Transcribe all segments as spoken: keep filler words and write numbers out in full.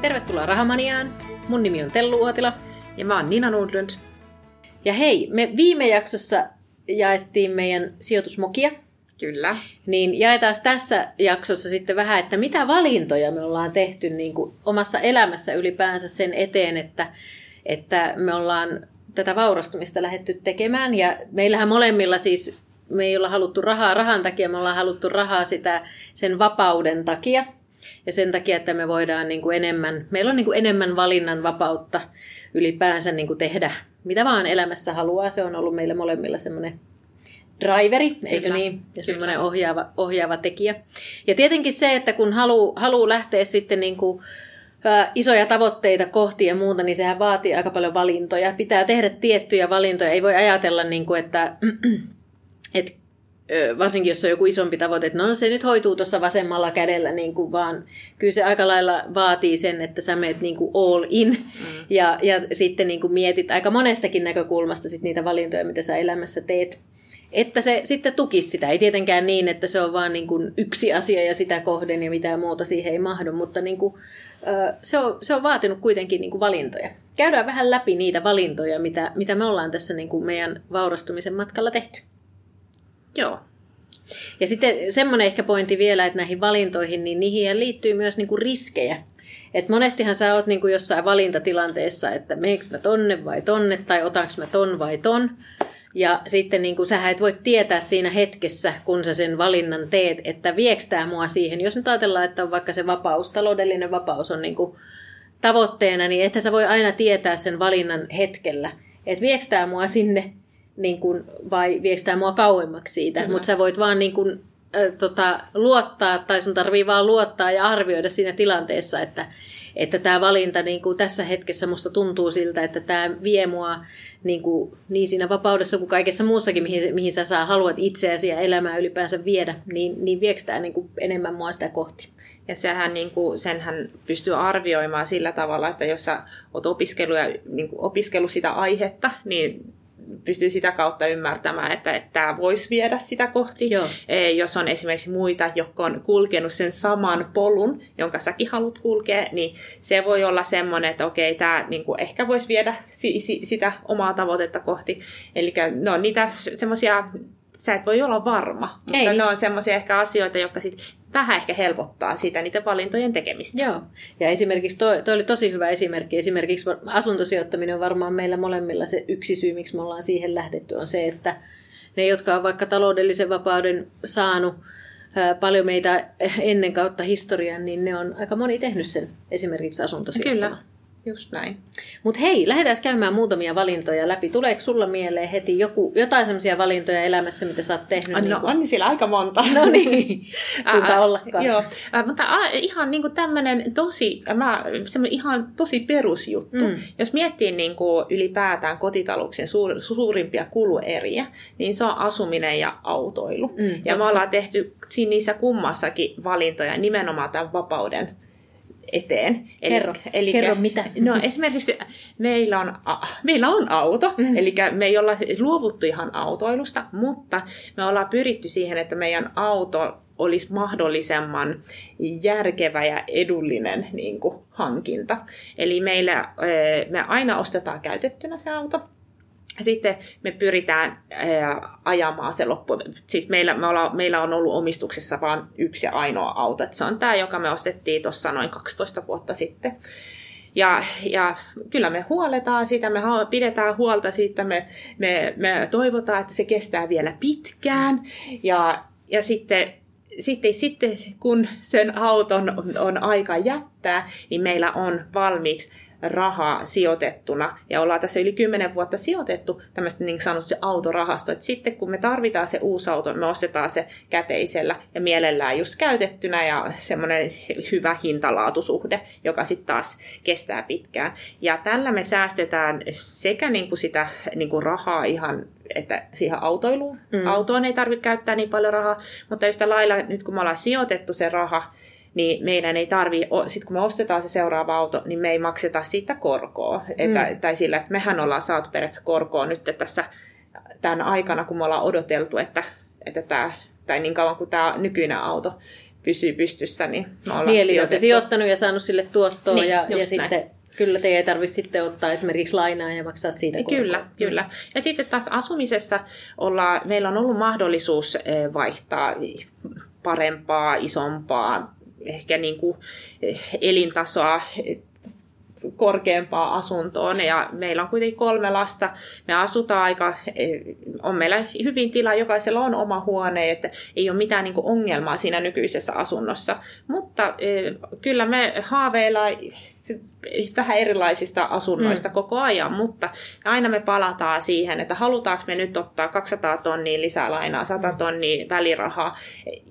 Tervetuloa Rahamaniaan. Mun nimi on Tellu Uotila. Ja mä oon Nina Nudlönt. Ja hei, me viime jaksossa jaettiin meidän sijoitusmokia. Kyllä. Niin jaetaan tässä jaksossa sitten vähän, että mitä valintoja me ollaan tehty niin kuin omassa elämässä ylipäänsä sen eteen, että, että me ollaan tätä vaurastumista lähdetty tekemään. Ja meillähän molemmilla siis, me ei olla haluttu rahaa rahan takia, me ollaan haluttu rahaa sitä sen vapauden takia. Ja sen takia, että me voidaan niin kuin enemmän, meillä on niin kuin enemmän valinnan vapautta ylipäänsä niin kuin tehdä, mitä vaan elämässä haluaa. Se on ollut meillä molemmilla semmoinen driveri, kyllä, eikö niin? Ja semmoinen ohjaava, ohjaava tekijä. Ja tietenkin se, että kun haluaa haluu lähteä sitten niin kuin, ä, isoja tavoitteita kohti ja muuta, niin sehän vaatii aika paljon valintoja. Pitää tehdä tiettyjä valintoja. Ei voi ajatella, niin kuin, että... että varsinkin jos on joku isompi tavoite, että no se nyt hoituu tuossa vasemmalla kädellä, niin kuin vaan kyllä se aika lailla vaatii sen, että sä meet niin kuin all in mm. ja, ja sitten niin kuin mietit aika monestakin näkökulmasta sit niitä valintoja, mitä sä elämässä teet. Että se sitten tukisi sitä. Ei tietenkään niin, että se on vaan niin kuin yksi asia ja sitä kohden ja mitään muuta siihen ei mahdu, mutta niin kuin, se, on, se on vaatinut kuitenkin niin kuin valintoja. Käydään vähän läpi niitä valintoja, mitä, mitä me ollaan tässä niin kuin meidän vaurastumisen matkalla tehty. Joo. Ja sitten semmoinen ehkä pointti vielä, että näihin valintoihin, niin niihin liittyy myös niinku riskejä. Et monestihan sä oot niinku jossain valintatilanteessa, että meneekö mä tonne vai tonne, tai otanko mä ton vai ton. Ja sitten niinku sähän et voi tietää siinä hetkessä, kun sä sen valinnan teet, että vieks tää mua siihen. Jos nyt ajatellaan, että on vaikka se vapaus, taloudellinen vapaus on niinku tavoitteena, niin että sä voi aina tietää sen valinnan hetkellä, että vieks tää mua sinne. Niin kun, vai vieks tää mua kauemmaksi siitä, mm-hmm. mutta sä voit vaan niin kun, ä, tota, luottaa, tai sun tarvii vaan luottaa ja arvioida siinä tilanteessa, että että tää valinta niin kun tässä hetkessä musta tuntuu siltä, että tää vie mua niin, kun, niin siinä vapaudessa kuin kaikessa muussakin, mihin, mihin sä saa, haluat itseäsi ja elämää ylipäänsä viedä, niin, niin vieks tää niin kun enemmän mua sitä kohti. Ja sehän, niin kuin, senhän pystyy arvioimaan sillä tavalla, että jos sä oot opiskellut, ja, niin kun opiskellut sitä aihetta, niin pystyy sitä kautta ymmärtämään, että tämä voisi viedä sitä kohti. Joo. Jos on esimerkiksi muita, jotka on kulkenut sen saman polun, jonka säkin haluat kulkea, niin se voi olla semmoinen, että okei, tämä niin kuin ehkä voisi viedä si- si- sitä omaa tavoitetta kohti. Eli no, niitä semmoisia, sä et voi olla varma, mutta Ei. ne on semmoisia ehkä asioita, jotka sitten vähän ehkä helpottaa sitä niitä valintojen tekemistä. Joo. Ja esimerkiksi toi, toi oli tosi hyvä esimerkki. Esimerkiksi asuntosijoittaminen on varmaan meillä molemmilla se yksi syy, miksi me ollaan siihen lähdetty, on se, että ne, jotka on vaikka taloudellisen vapauden saanut ää, paljon meitä ennen kautta historian, niin ne on aika moni tehnyt sen esimerkiksi asuntosijoittamaan. Kyllä, just näin. Mutta hei, lähdetään käymään muutamia valintoja läpi. Tuleeko sulla mieleen heti joku, jotain sellaisia valintoja elämässä, mitä sä oot tehnyt? No niin kuin... on siellä aika monta. No niin, kuinka ollakaan. Joo, äh, mutta äh, ihan niin kuin tämmöinen tosi, mä, ihan tosi perusjuttu. Mm. Jos miettii niin kuin ylipäätään kotitalouksien suur, suurimpia kulueriä, niin se on asuminen ja autoilu. Mm, ja me ollaan tehty siinä niissä kummassakin valintoja nimenomaan tämän vapauden eteen. Eli, kerro, eli, kerro mitä. No esimerkiksi meillä on, meillä on auto, mm. eli me ei olla luovuttu ihan autoilusta, mutta me ollaan pyritty siihen, että meidän auto olisi mahdollisimman järkevä ja edullinen niin kuin hankinta. Eli meillä, me aina ostetaan käytettynä se auto. Sitten me pyritään ajamaan se loppuun. Siis meillä, me ollaan, meillä on ollut omistuksessa vain yksi ja ainoa auto. Et se on tämä, joka me ostettiin tuossa noin kaksitoista vuotta sitten. Ja, ja kyllä me huoletaan sitä, me pidetään huolta siitä, me, me, me toivotaan, että se kestää vielä pitkään. Ja, ja sitten... Sitten, sitten kun sen auton on aika jättää, niin meillä on valmiiksi rahaa sijoitettuna. Ja ollaan tässä yli kymmenen vuotta sijoitettu tämmöistä niin sanottu autorahasto. Et sitten kun me tarvitaan se uusi auto, me ostetaan se käteisellä ja mielellään just käytettynä ja semmoinen hyvä hintalaatusuhde, joka sitten taas kestää pitkään. Ja tällä me säästetään sekä niin kuin sitä niin kuin rahaa ihan... että siihen autoiluun, mm. autoon ei tarvitse käyttää niin paljon rahaa, mutta yhtä lailla nyt kun me ollaan sijoitettu se raha, niin meidän ei tarvitse, sitten kun me ostetaan se seuraava auto, niin me ei makseta siitä korkoa. Mm. Että, tai sillä, että mehän ollaan saatu periaatteessa korkoa nyt tässä tämän aikana, kun me ollaan odoteltu, että, että tämä, tai niin kauan kuin tämä nykyinen auto pysyy pystyssä. Niin, niin eli olette sijoittanut ja saanut sille tuottoa niin, ja, ja sitten... Kyllä, te ei tarvitse sitten ottaa esimerkiksi lainaa ja maksaa siitä korkoa. Kyllä, kyllä. Ja sitten taas asumisessa olla, meillä on ollut mahdollisuus vaihtaa parempaa, isompaa, ehkä niin kuin elintasoa, korkeampaa asuntoon. Ja meillä on kuitenkin kolme lasta. Me asutaan aika, on meillä hyvin tilaa, jokaisella on oma huone, että ei ole mitään niin kuin ongelmaa siinä nykyisessä asunnossa. Mutta kyllä me haaveillaan vähän erilaisista asunnoista mm. koko ajan, mutta aina me palataan siihen, että halutaanko me nyt ottaa kaksisataa tonnia lisälainaa, sata tonnia välirahaa,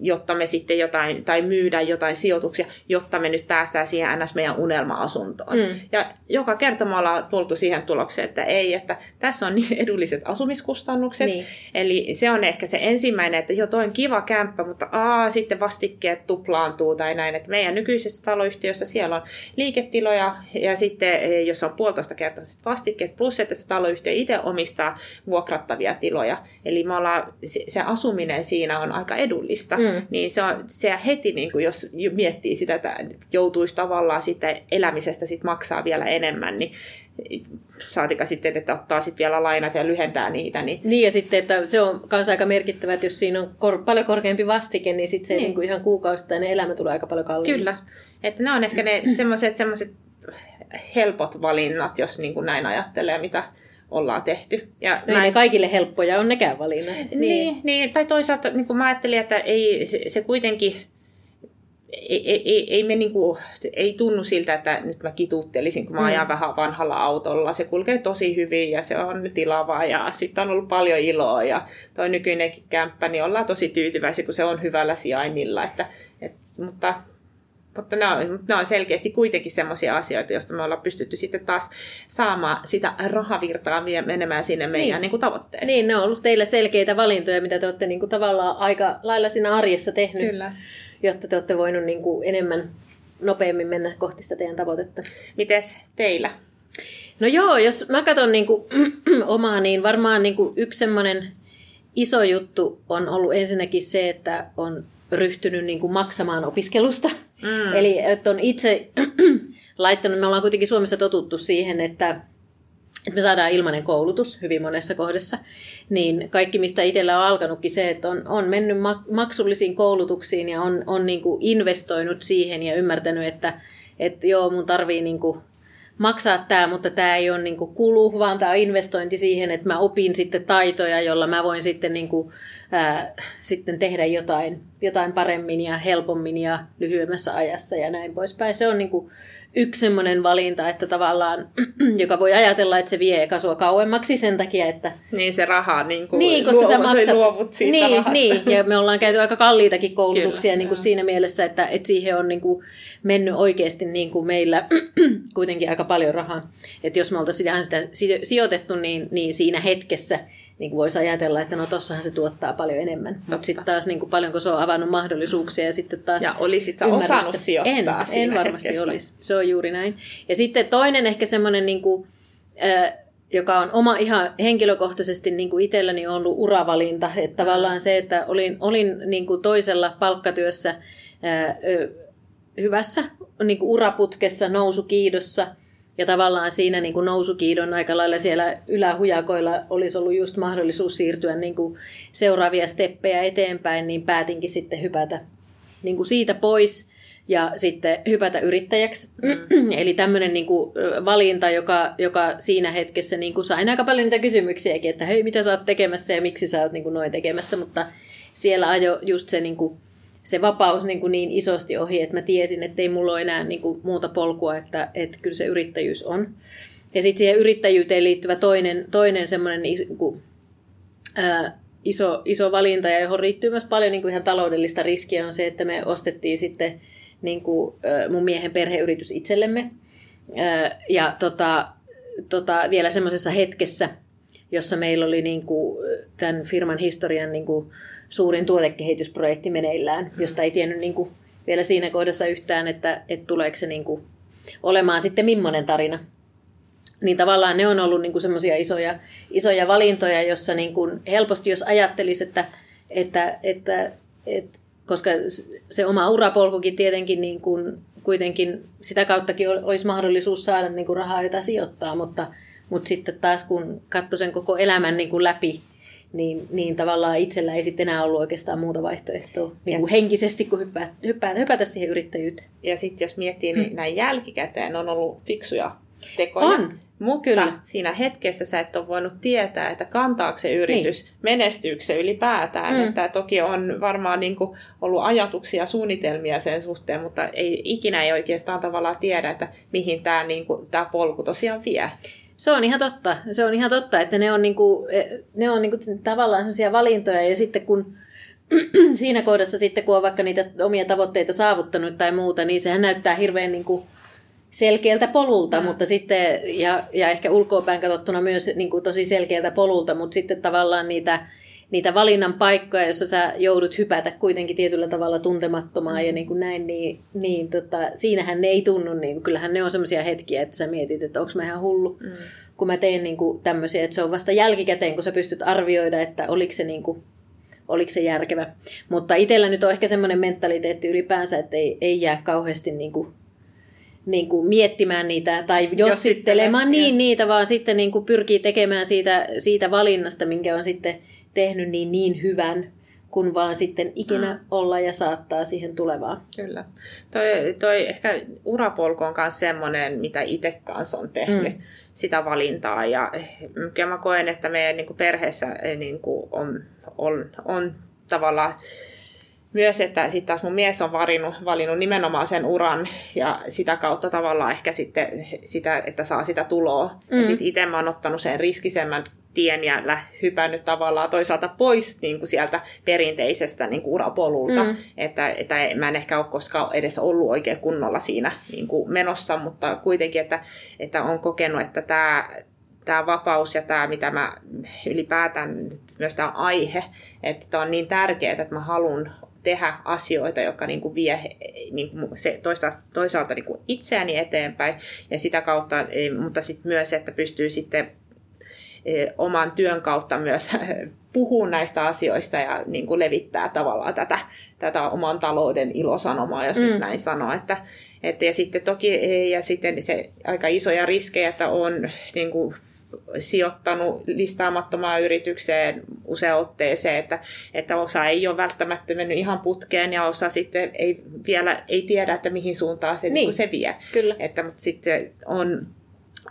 jotta me sitten jotain, tai myydään jotain sijoituksia, jotta me nyt päästään siihen ns. Meidän unelma-asuntoon. Mm. Ja joka kerta me ollaan tultu siihen tulokseen, että ei, että tässä on niin edulliset asumiskustannukset, niin. Eli se on ehkä se ensimmäinen, että joo, toi on kiva kämppä, mutta aa, sitten vastikkeet tuplaantuu tai näin, että meidän nykyisessä taloyhtiössä siellä on liiketiloja, ja sitten jos on puolitoista kertaa vastikkeet, plus että se taloyhtiö itse omistaa vuokrattavia tiloja. Eli me ollaan, se asuminen siinä on aika edullista. Mm. Niin se, on, se heti, niin kuin jos miettii sitä, että joutuisi tavallaan sitä elämisestä sit maksaa vielä enemmän, niin saatika sitten, että ottaa sit vielä lainat ja lyhentää niitä. Niin, niin ja sitten, että se on myös aika merkittävä, että jos siinä on kor- paljon korkeampi vastike, niin sitten se niin. Niin kuin ihan kuukausittainen elämä tulee aika paljon kalliimmaksi. Kyllä, että ne on ehkä ne sellaiset helpot valinnat, jos niin kuin näin ajattelee, mitä ollaan tehty. Ja no mä en... kaikille helppoja on nekään valinnat. Niin, niin. niin tai toisaalta niin kuin mä ajattelin, että ei, se, se kuitenkin... Ei, ei, ei, me niinku, ei tunnu siltä, että nyt mä kituuttelisin, kun mä ajan mm. vähän vanhalla autolla. Se kulkee tosi hyvin ja se on tilavaa ja sitten on ollut paljon iloa. Ja toi nykyinenkin kämppä, niin ollaan tosi tyytyväisiä, kun se on hyvällä sijainnilla. Että, et, mutta mutta nämä on, on selkeästi kuitenkin semmoisia asioita, joista me ollaan pystytty sitten taas saamaan sitä rahavirtaa menemään sinne meidän niin. Niin kuin tavoitteeseen. Niin, ne on ollut teillä selkeitä valintoja, mitä te olette niin kuin tavallaan aika lailla siinä arjessa tehnyt. Kyllä. Jotta te olette voineet niin kuin enemmän nopeammin mennä kohti sitä teidän tavoitetta. Mites teillä? No joo, jos mä katson niin kuin omaa, niin varmaan niin kuin yksi semmoinen iso juttu on ollut ensinnäkin se, että on ryhtynyt niin kuin maksamaan opiskelusta. Mm. Eli että on itse laittanut, me ollaan kuitenkin Suomessa totuttu siihen, että että me saadaan ilmainen koulutus hyvin monessa kohdassa, niin kaikki, mistä itsellä on alkanutkin se, että on, on mennyt maksullisiin koulutuksiin ja on, on niin kuin investoinut siihen ja ymmärtänyt, että, että joo, mun tarvii niin kuin maksaa tämä, mutta tämä ei ole niin kuin kulu, vaan tämä on investointi siihen, että mä opin sitten taitoja, jolla mä voin sitten, niin kuin, ää, sitten tehdä jotain, jotain paremmin ja helpommin ja lyhyemmässä ajassa ja näin poispäin. Se on niin kuin yksi semmoinen valinta, että tavallaan, joka voi ajatella, että se vie eka sua kauemmaksi sen takia, että... Niin se raha, niin kuin niin, koska luo, sä maksat... luovut siitä niin, rahasta. Niin, ja me ollaan käyty aika kalliitakin koulutuksia kyllä, niin kuin siinä mielessä, että, että siihen on niin kuin mennyt oikeasti niin kuin meillä kuitenkin aika paljon rahaa. Että jos me oltaisiin sitä sijoitettu, niin, niin siinä hetkessä niin kuin voisi ajatella, että no tossahan se tuottaa paljon enemmän. Mutta sitten taas niin kuin paljonko se on avannut mahdollisuuksia ja sitten taas... Ja olisit sä osannut sijoittaa en, siinä en varmasti hetkessä. Olisi. Se on juuri näin. Ja sitten toinen ehkä semmoinen, niin kuin, äh, joka on oma ihan henkilökohtaisesti niin kuin itselläni on ollut uravalinta. Että tavallaan se, että olin, olin niin kuin toisella palkkatyössä äh, hyvässä niin kuin uraputkessa, nousukiidossa. Ja tavallaan siinä niin kuin nousukiidon aika lailla siellä ylähujakoilla olisi ollut just mahdollisuus siirtyä niin kuin seuraavia steppejä eteenpäin, niin päätinkin sitten hypätä niin kuin siitä pois ja sitten hypätä yrittäjäksi. Mm. Eli tämmöinen niin kuin valinta, joka, joka siinä hetkessä niin kuin sain aika paljon niitä kysymyksiäkin, että hei, mitä sä oot tekemässä ja miksi sä oot niin kuin noin tekemässä, mutta siellä ajo just se... Niin kuin se vapaus niin, kuin niin isosti ohi, että mä tiesin, että ei mulla ole enää niin kuin muuta polkua, että, että kyllä se yrittäjyys on. Ja sitten siihen yrittäjyyteen liittyvä toinen, toinen semmoinen niin kuin, ää, iso, iso valinta, ja johon liittyy myös paljon niin kuin ihan taloudellista riskiä, on se, että me ostettiin sitten niin kuin, ää, mun miehen perheyritys itsellemme. Ää, ja tota, tota, vielä semmoisessa hetkessä, jossa meillä oli niin kuin, tämän firman historian... Niin kuin, suurin tuotekehitysprojekti meneillään, josta ei tiennyt niin kuin vielä siinä kohdassa yhtään, että, että tuleeko se niin kuin olemaan sitten millainen tarina. Niin tavallaan ne on ollut niin kuin semmoisia isoja, isoja valintoja, jossa niin kuin helposti jos ajattelisi, että, että, että, että, että koska se oma urapolkukin tietenkin niin kuin kuitenkin sitä kauttakin olisi mahdollisuus saada niin kuin rahaa, jota sijoittaa, mutta, mutta sitten taas kun katsoi sen koko elämän niin kuin läpi, niin, niin tavallaan itsellä ei sitten enää ollut oikeastaan muuta vaihtoehtoa niin kuin henkisesti, kun hyppää, hyppää, hypätä siihen yrittäjyyteen. Ja sitten jos miettii, niin näin jälkikäteen on ollut fiksuja tekoja. On. Mutta Kyllä. siinä hetkessä sä et ole voinut tietää, että kantaako se yritys, niin. menestyykö se ylipäätään. Mm. Että toki on varmaan niin kuin ollut ajatuksia ja suunnitelmia sen suhteen, mutta ei, ikinä ei oikeastaan tavallaan tiedä, että mihin tämä niin kuin, tämä polku tosiaan vie. Se on ihan totta. Se on ihan totta, että ne on, niin kuin, ne on niin kuin tavallaan sellaisia valintoja. Ja sitten kun siinä kohdassa, sitten, kun on vaikka niitä omia tavoitteita saavuttanut tai muuta, niin sehän näyttää hirveän... Niin kuin selkeältä polulta, mm. mutta sitten, ja, ja ehkä ulkoapäin katsottuna myös niin kuin tosi selkeältä polulta, mutta sitten tavallaan niitä, niitä valinnan paikkoja, jossa sä joudut hypätä kuitenkin tietyllä tavalla tuntemattomaan mm. ja niin kuin näin, niin, niin tota, siinähän ne ei tunnu, niin kyllähän ne on semmoisia hetkiä, että sä mietit, että onko mä ihan hullu, mm. kun mä teen niin kuin tämmöisiä, että se on vasta jälkikäteen, kun sä pystyt arvioida, että oliko se niin kuin oliko se järkevä. Mutta itsellä nyt on ehkä semmoinen mentaliteetti ylipäänsä, että ei, ei jää kauheasti niin kuin niin kuin miettimään niitä tai jossittelemaan niin niitä, vaan sitten niin kuin pyrkii tekemään siitä, siitä valinnasta, minkä on sitten tehnyt niin, niin hyvän, kun vaan sitten ikinä mm. olla ja saattaa siihen tulevaan. Kyllä. Toi, toi ehkä urapolku on myös semmoinen, mitä itse kanssa on tehnyt, mm. sitä valintaa. Ja mä koen, että meidän niin kuin perheessä niin kuin on, on, on tavallaan... Myös, että sitten taas mun mies on valinnut, valinnut nimenomaan sen uran ja sitä kautta tavallaan ehkä sitten sitä, että saa sitä tuloa. Mm-hmm. Ja sitten itse mä oon ottanut sen riskisemmän tien ja hypännyt tavallaan toisaalta pois niin kuin sieltä perinteisestä niin kuin urapolulta. Mm-hmm. Että, että mä en ehkä ole koskaan edes ollut oikein kunnolla siinä niin kuin menossa, mutta kuitenkin, että, että on kokenut, että tämä... Tämä vapaus ja tämä, mitä mä ylipäätään, myös tämä aihe, että tämä on niin tärkeää, että mä haluan tehdä asioita, jotka niin kuin vie niin kuin se toisaalta, toisaalta niin kuin itseäni eteenpäin ja sitä kautta, mutta sitten myös, että pystyy sitten oman työn kautta myös puhua näistä asioista ja niin kuin levittää tavallaan tätä, tätä oman talouden ilosanomaa, jos mm. nyt näin sanoo, että että ja sitten toki ja sitten se aika isoja riskejä, että on niin kuin sijoittanut listaamattomaan yritykseen usein otteeseen, että, että osa ei ole välttämättä mennyt ihan putkeen ja osa sitten ei vielä ei tiedä, että mihin suuntaan se, niin. Niin kuin se vie. Kyllä. Että, mutta sitten on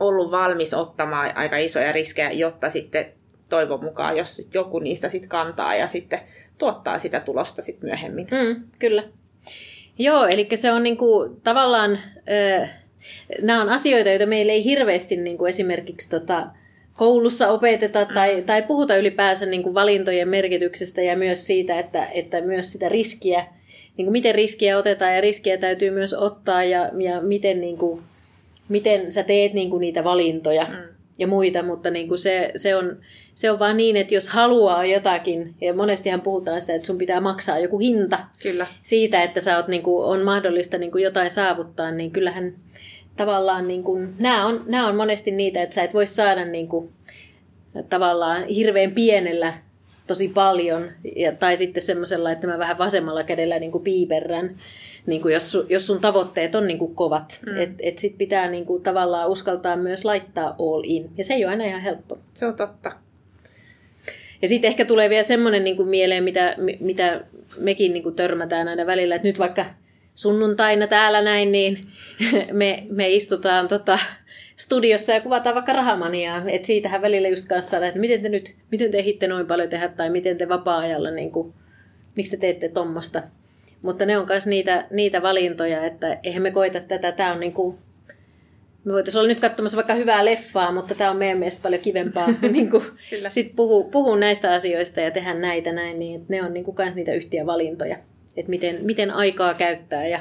ollut valmis ottamaan aika isoja riskejä, jotta sitten toivon mukaan, jos joku niistä sitten kantaa ja sitten tuottaa sitä tulosta sitten myöhemmin. Mm, kyllä. Joo, eli se on niinku, tavallaan, ö, nämä on asioita, joita meillä ei hirveästi niinku, esimerkiksi tota, koulussa opeteta tai, tai puhuta ylipäänsä niinku, valintojen merkityksestä ja myös siitä, että, että myös sitä riskiä, niinku, miten riskiä otetaan ja riskiä täytyy myös ottaa ja, ja miten, niinku, miten sä teet niinku, niitä valintoja mm. ja muita, mutta niinku, se, se on... Se on vaan niin, että jos haluaa jotakin, ja monestihan puhutaan sitä, että sun pitää maksaa joku hinta Kyllä. siitä, että sä oot, niin kuin, on mahdollista niin kuin jotain saavuttaa, niin kyllähän tavallaan niin kuin, nämä, on, nämä on monesti niitä, että sä et voi saada niin kuin, tavallaan hirveän pienellä tosi paljon, ja, tai sitten semmoisella, että mä vähän vasemmalla kädellä niin kuin piiperrän, niin kuin jos, jos sun tavoitteet on niin kuin kovat. Mm. Että et sit pitää niin kuin, tavallaan uskaltaa myös laittaa all in, ja se ei ole aina ihan helppo. Se on totta. Ja sitten ehkä tulee vielä semmoinen niinku mieleen, mitä, mitä mekin niinku törmätään aina välillä, että nyt vaikka sunnuntaina täällä näin, niin me, me istutaan tota studiossa ja kuvataan vaikka Rahamaniaa. Että siitähän välillä just kanssa, että miten te nyt, miten te ehitte noin paljon tehdä tai miten te vapaa-ajalla, niinku, miksi te teette tuommoista. Mutta ne on myös niitä, niitä valintoja, että eihän me koeta tätä, tämä on niinku... Me voitaisiin olla nyt katsomassa vaikka hyvää leffaa, mutta tämä on meidän mielestä paljon kivempaa niin kuin sit puhuu, puhuu näistä asioista ja tehdä näitä näin, niin ne on myös niin niitä yhtiä valintoja, että miten, miten aikaa käyttää ja,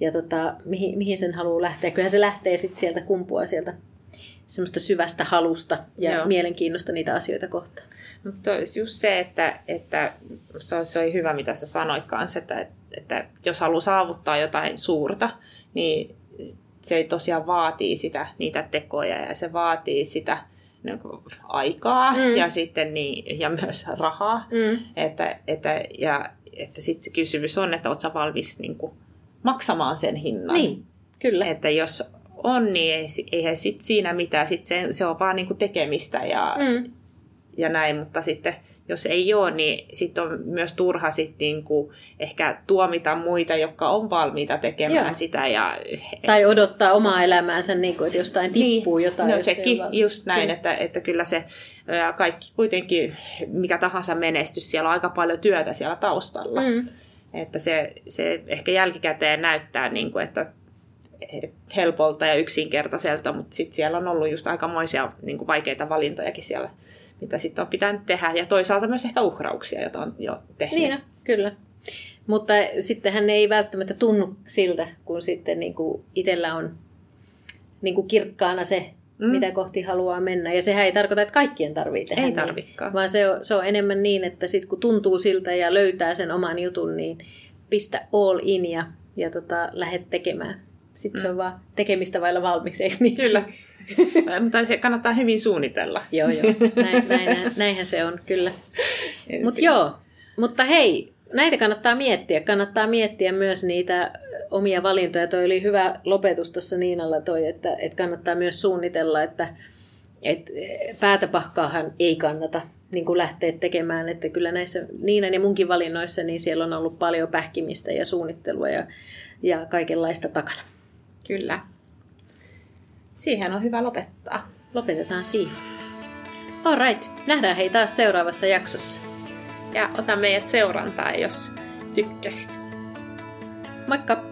ja tota, mihin, mihin sen haluaa lähteä. Kyllähän se lähtee sit sieltä kumpua sieltä semmoista syvästä halusta ja Joo. mielenkiinnosta niitä asioita kohtaan. Mutta just se, että, että se oli hyvä, mitä sä sanoit kanssa, että, että jos haluaa saavuttaa jotain suurta, niin se tosiaan vaatii sitä, niitä tekoja ja se vaatii sitä niin kuin, aikaa mm. ja, sitten, niin, ja myös rahaa. Mm. Että, että, ja, että sitten se kysymys on, että oot sä valmis niin kuin maksamaan sen hinnan. Niin, kyllä. Että jos on, niin eihän sitten siinä mitään. Sitten se, se on vaan niin kuin tekemistä ja, mm. ja näin. Mutta sitten jos ei ole, niin sitten on myös turha sit niin kuin ehkä tuomita muita, jotka on valmiita tekemään Joo. sitä. Ja, tai odottaa omaa elämäänsä, niin kuin, että jostain tippuu niin, jotain. No jos sekin, just näin, mm. että, että kyllä se kaikki kuitenkin, mikä tahansa menestys, siellä on aika paljon työtä siellä taustalla. Mm. Että se, se ehkä jälkikäteen näyttää, niin kuin, että helpolta ja yksinkertaiselta, mutta sitten siellä on ollut just aikamoisia niin kuin vaikeita valintojakin siellä, mitä sitten on pitänyt tehdä. Ja toisaalta myös ehkä uhrauksia, joita on jo tehnyt. Niin, kyllä. Mutta sittenhän ne ei välttämättä tunnu siltä, kun sitten niin kuin itsellä on niin kuin kirkkaana se, mm. mitä kohti haluaa mennä. Ja sehän ei tarkoita, että kaikkien tarvitsee tehdä. Ei tarvitsekaan. Niin, vaan se on, se on enemmän niin, että sitten kun tuntuu siltä ja löytää sen oman jutun, niin pistä all in ja, ja tota, lähde tekemään. Sitten mm. se on vaan tekemistä vailla valmiiksi, eikö niin? Kyllä. Mutta se kannattaa hyvin suunnitella. Joo, joo. Näin, näin, näinhän se on, kyllä. Mut joo. Mutta hei, näitä kannattaa miettiä. Kannattaa miettiä myös niitä omia valintoja. Toi oli hyvä lopetus tuossa Niinalla toi, että, että kannattaa myös suunnitella, että, että päätä pahkaahan ei kannata niin kuin lähteä tekemään. Että kyllä näissä Niinan ja munkin valinnoissa, niin siellä on ollut paljon pähkimistä ja suunnittelua ja, ja kaikenlaista takana. Kyllä. Siihen on hyvä lopettaa. Lopetetaan siihen. Alright, nähdään hei taas seuraavassa jaksossa. Ja ota meidät seurantaa, jos tykkäsit. Moikka!